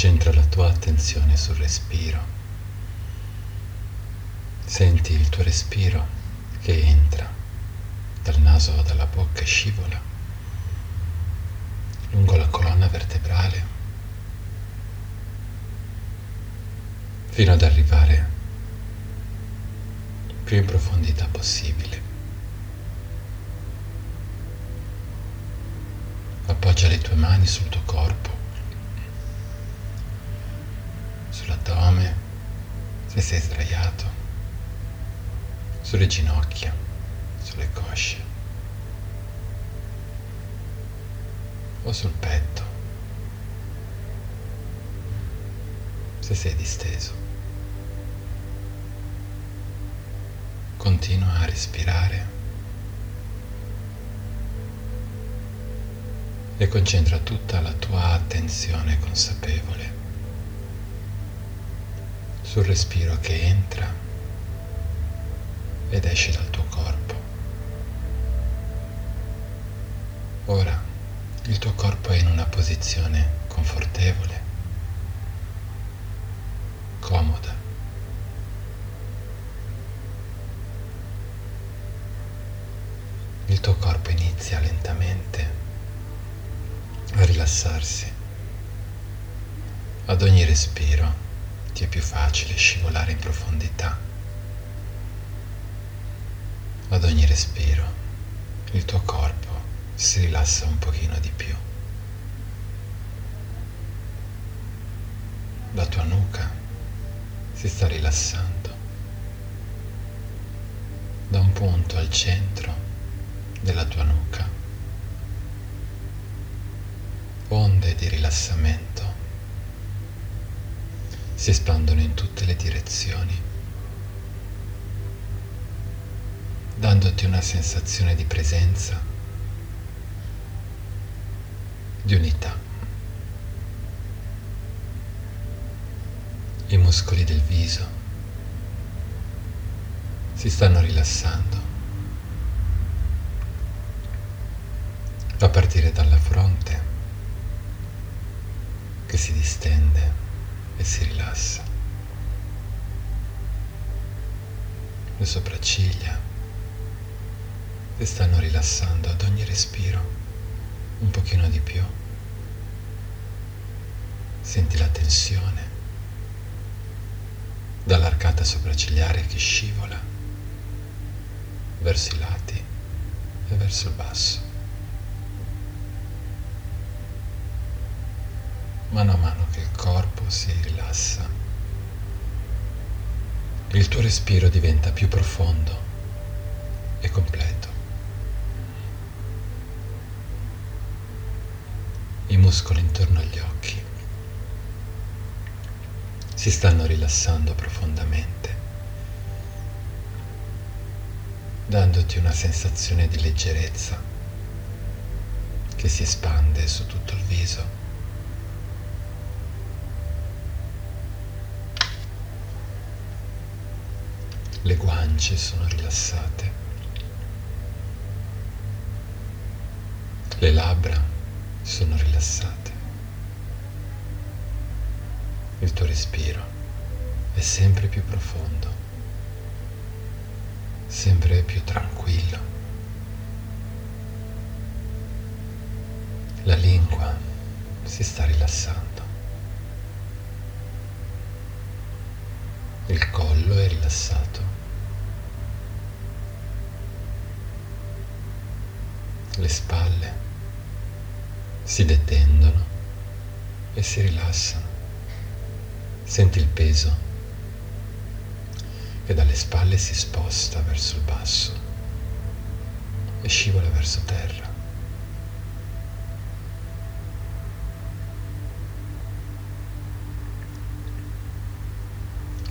Concentra la tua attenzione sul respiro. Senti il tuo respiro che entra dal naso o dalla bocca e scivola lungo la colonna vertebrale fino ad arrivare più in profondità possibile. Appoggia le tue mani sul tuo corpo, sull'addome, se sei sdraiato, sulle ginocchia, sulle cosce o sul petto, se sei disteso. Continua a respirare e concentra tutta la tua attenzione consapevole sul respiro che entra ed esce dal tuo corpo. Ora il tuo corpo è in una posizione confortevole, comoda. Il tuo corpo inizia lentamente a rilassarsi. Ad ogni respiro ti è più facile scivolare in profondità. Ad ogni respiro il tuo corpo si rilassa un pochino di più. La tua nuca si sta rilassando da un punto al centro della tua nuca. Onde di rilassamento si espandono in tutte le direzioni, dandoti una sensazione di presenza, di unità. I muscoli del viso si stanno rilassando a partire dalla fronte, che si distende e si rilassa, le sopracciglia si stanno rilassando ad ogni respiro un pochino di più. Senti la tensione dall'arcata sopraccigliare che scivola verso i lati e verso il basso. Mano a mano che il corpo si rilassa, il tuo respiro diventa più profondo e completo. I muscoli intorno agli occhi si stanno rilassando profondamente, dandoti una sensazione di leggerezza che si espande su tutto il viso. Le guance sono rilassate, le labbra sono rilassate, il tuo respiro è sempre più profondo, sempre più tranquillo. La lingua si sta rilassando, il collo è rilassato. Le spalle si detendono e si rilassano. Senti il peso che dalle spalle si sposta verso il basso e scivola verso terra.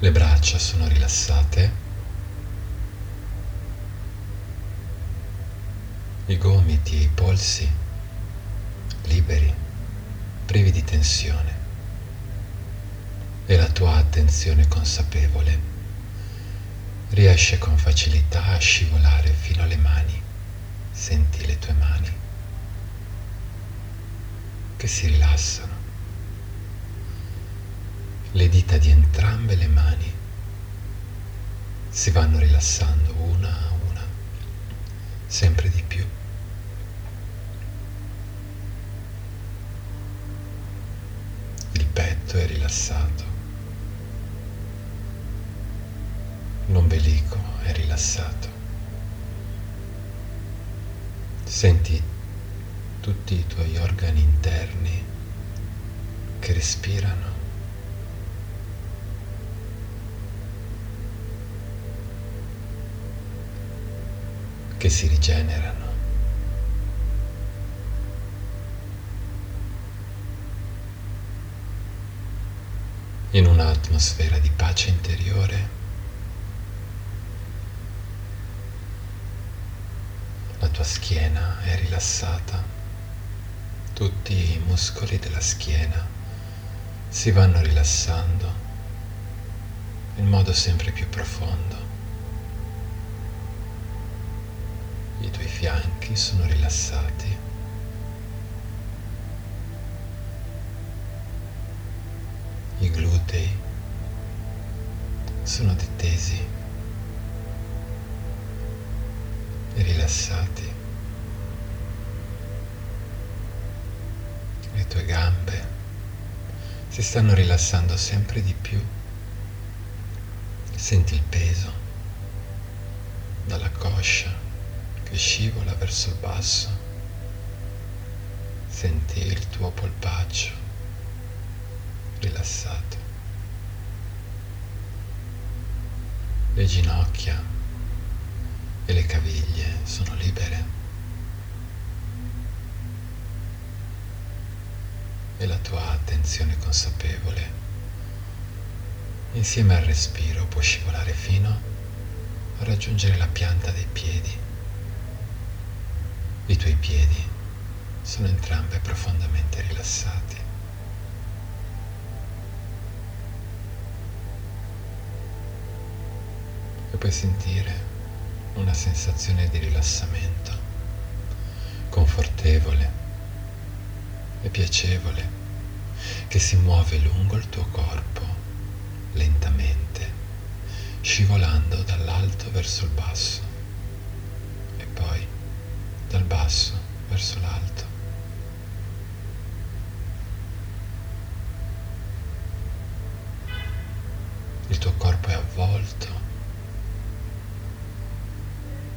Le braccia sono rilassate. I gomiti e i polsi liberi, privi di tensione, e la tua attenzione consapevole riesce con facilità a scivolare fino alle mani. Senti le tue mani che si rilassano Le dita di entrambe le mani si vanno rilassando una a una, sempre di più. Il petto è rilassato, l'ombelico è rilassato. Senti tutti i tuoi organi interni che respirano. Che si rigenerano. In un'atmosfera di pace interiore, la tua schiena è rilassata, tutti i muscoli della schiena si vanno rilassando in modo sempre più profondo. I tuoi fianchi sono rilassati, i glutei sono detesi e rilassati, le tue gambe si stanno rilassando sempre di più, senti il peso dalla coscia che scivola verso il basso, senti il tuo polpaccio rilassato, le ginocchia e le caviglie sono libere e la tua attenzione consapevole insieme al respiro può scivolare fino a raggiungere la pianta dei piedi. I tuoi piedi sono entrambi profondamente rilassati. E puoi sentire una sensazione di rilassamento confortevole e piacevole che si muove lungo il tuo corpo lentamente, scivolando dall'alto verso il basso e poi dal basso verso l'alto. Il tuo corpo è avvolto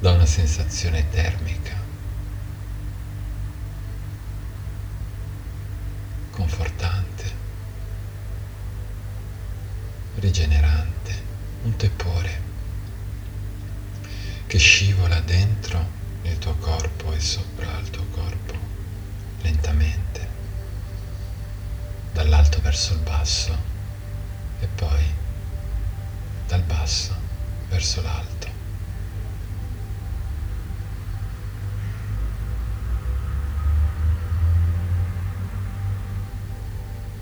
da una sensazione termica, confortante, rigenerante, un tepore che scivola dentro il tuo corpo e sopra il tuo corpo lentamente dall'alto verso il basso e poi dal basso verso l'alto.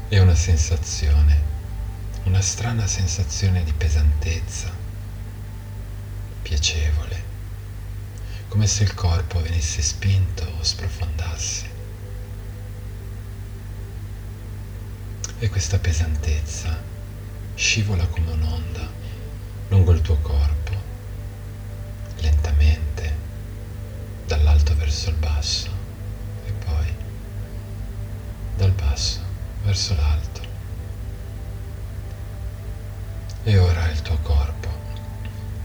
È una sensazione, una strana sensazione di pesantezza piacevole, come se il corpo venisse spinto o sprofondasse. E questa pesantezza scivola come un'onda lungo il tuo corpo, lentamente, dall'alto verso il basso e poi dal basso verso l'alto. E ora il tuo corpo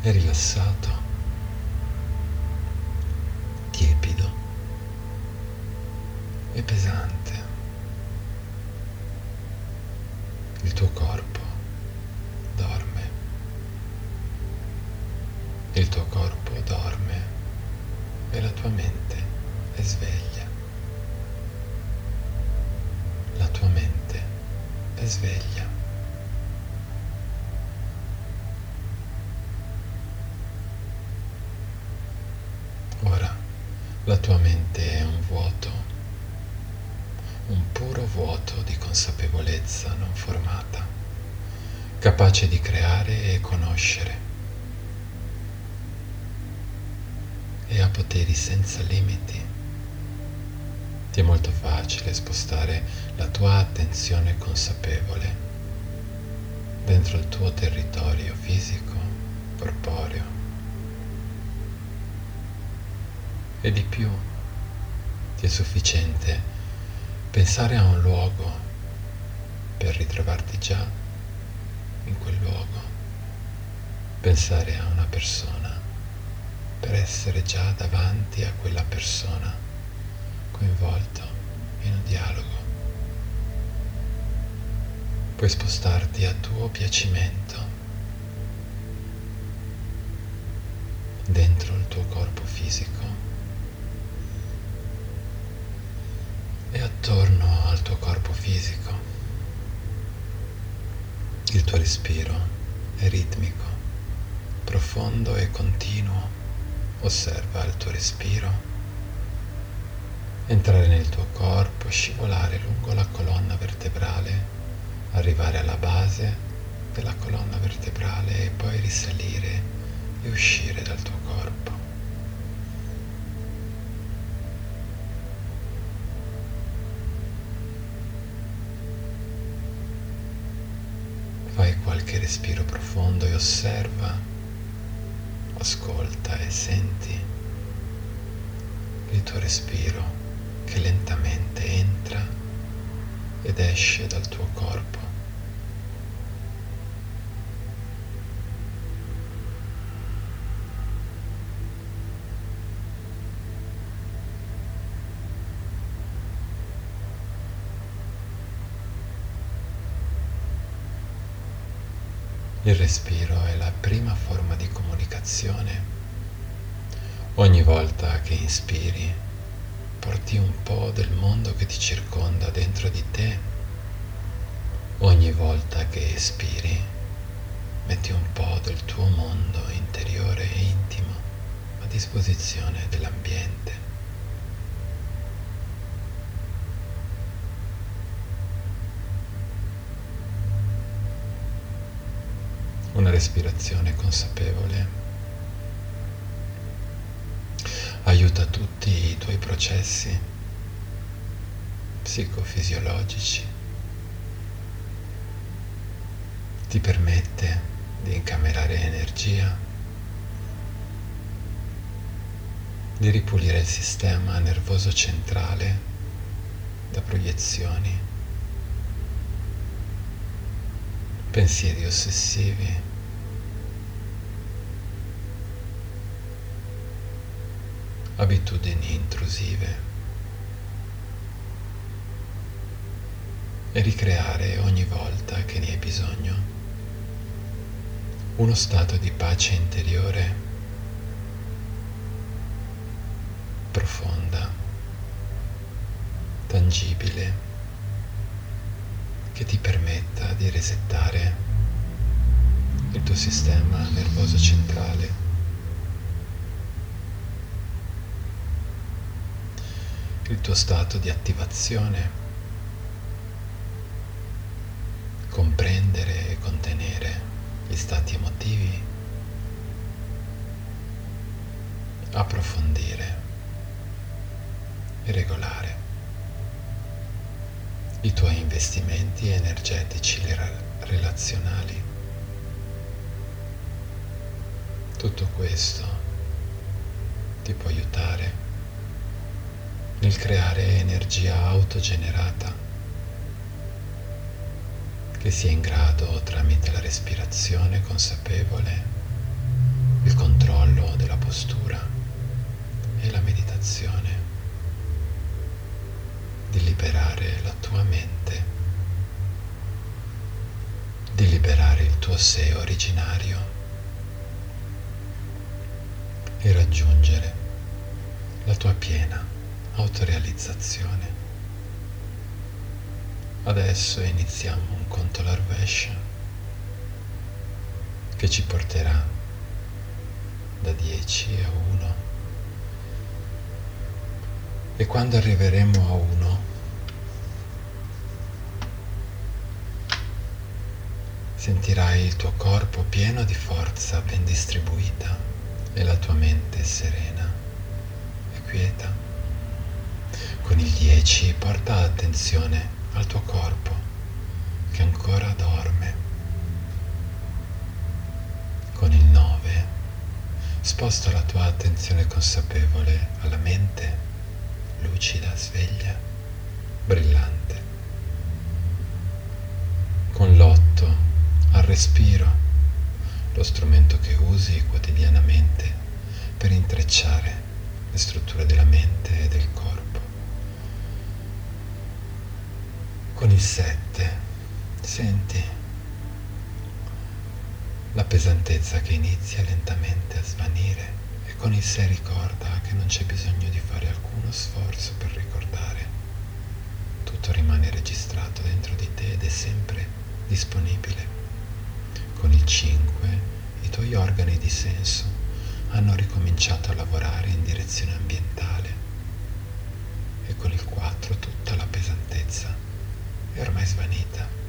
è rilassato, tiepido e pesante. Il tuo corpo dorme. Il tuo corpo dorme e la tua mente è sveglia. La tua mente è sveglia. Ora la tua mente è un vuoto, un puro vuoto di consapevolezza non formata, capace di creare e conoscere, e ha poteri senza limiti. Ti è molto facile spostare la tua attenzione consapevole dentro il tuo territorio fisico, corporeo. E di più, ti è sufficiente pensare a un luogo per ritrovarti già in quel luogo, pensare a una persona per essere già davanti a quella persona, coinvolto in un dialogo. Puoi spostarti a tuo piacimento dentro il tuo corpo fisico e attorno al tuo corpo fisico. Il tuo respiro è ritmico, profondo e continuo. Osserva il tuo respiro entrare nel tuo corpo, scivolare lungo la colonna vertebrale, arrivare alla base della colonna vertebrale e poi risalire e uscire dal tuo corpo. Fai qualche respiro profondo e osserva, ascolta e senti il tuo respiro che lentamente entra ed esce dal tuo corpo. Il respiro è la prima forma di comunicazione. Ogni volta che inspiri, porti un po' del mondo che ti circonda dentro di te. Ogni volta che espiri, metti un po' del tuo mondo interiore e intimo a disposizione dell'ambiente. Una respirazione consapevole aiuta tutti i tuoi processi psicofisiologici, ti permette di incamerare energia, di ripulire il sistema nervoso centrale da proiezioni, pensieri ossessivi, abitudini intrusive, e ricreare ogni volta che ne hai bisogno uno stato di pace interiore profonda, tangibile, che ti permetta di resettare il tuo sistema nervoso centrale. Il tuo stato di attivazione, comprendere e contenere gli stati emotivi, approfondire e regolare i tuoi investimenti energetici relazionali. Tutto questo ti può aiutare nel creare energia autogenerata che sia in grado, tramite la respirazione consapevole, il controllo della postura e la meditazione, di liberare la tua mente, di liberare il tuo sé originario e raggiungere la tua piena autorealizzazione. Adesso iniziamo un conto alla rovescia che ci porterà da 10 a 1 e quando arriveremo a 1 sentirai il tuo corpo pieno di forza ben distribuita e la tua mente serena e quieta. Con il 10 porta attenzione al tuo corpo che ancora dorme con il 9, sposta la tua attenzione consapevole alla mente, lucida, sveglia, brillante. Con l'8, al respiro, lo strumento che usi quotidianamente per intrecciare le strutture della mente e del corpo. Con il 7, senti la pesantezza che inizia lentamente a svanire, e con il 6 ricorda che non c'è bisogno di fare alcuno sforzo per ricordare. Tutto rimane registrato dentro di te ed è sempre disponibile. Con il 5 i tuoi organi di senso hanno ricominciato a lavorare in direzione ambientale, e con il 4 tutta la pesantezza è ormai svanita.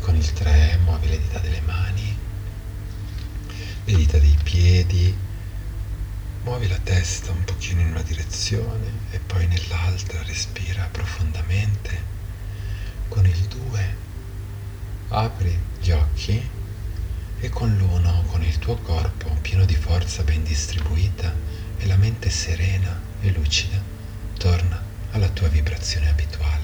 Con il 3 muovi le dita delle mani, le dita dei piedi, muovi la testa un pochino in una direzione e poi nell'altra, respira profondamente. Con il 2 apri gli occhi, e con l'1, con il tuo corpo pieno di forza ben distribuita e la mente serena e lucida, torna alla tua vibrazione abituale.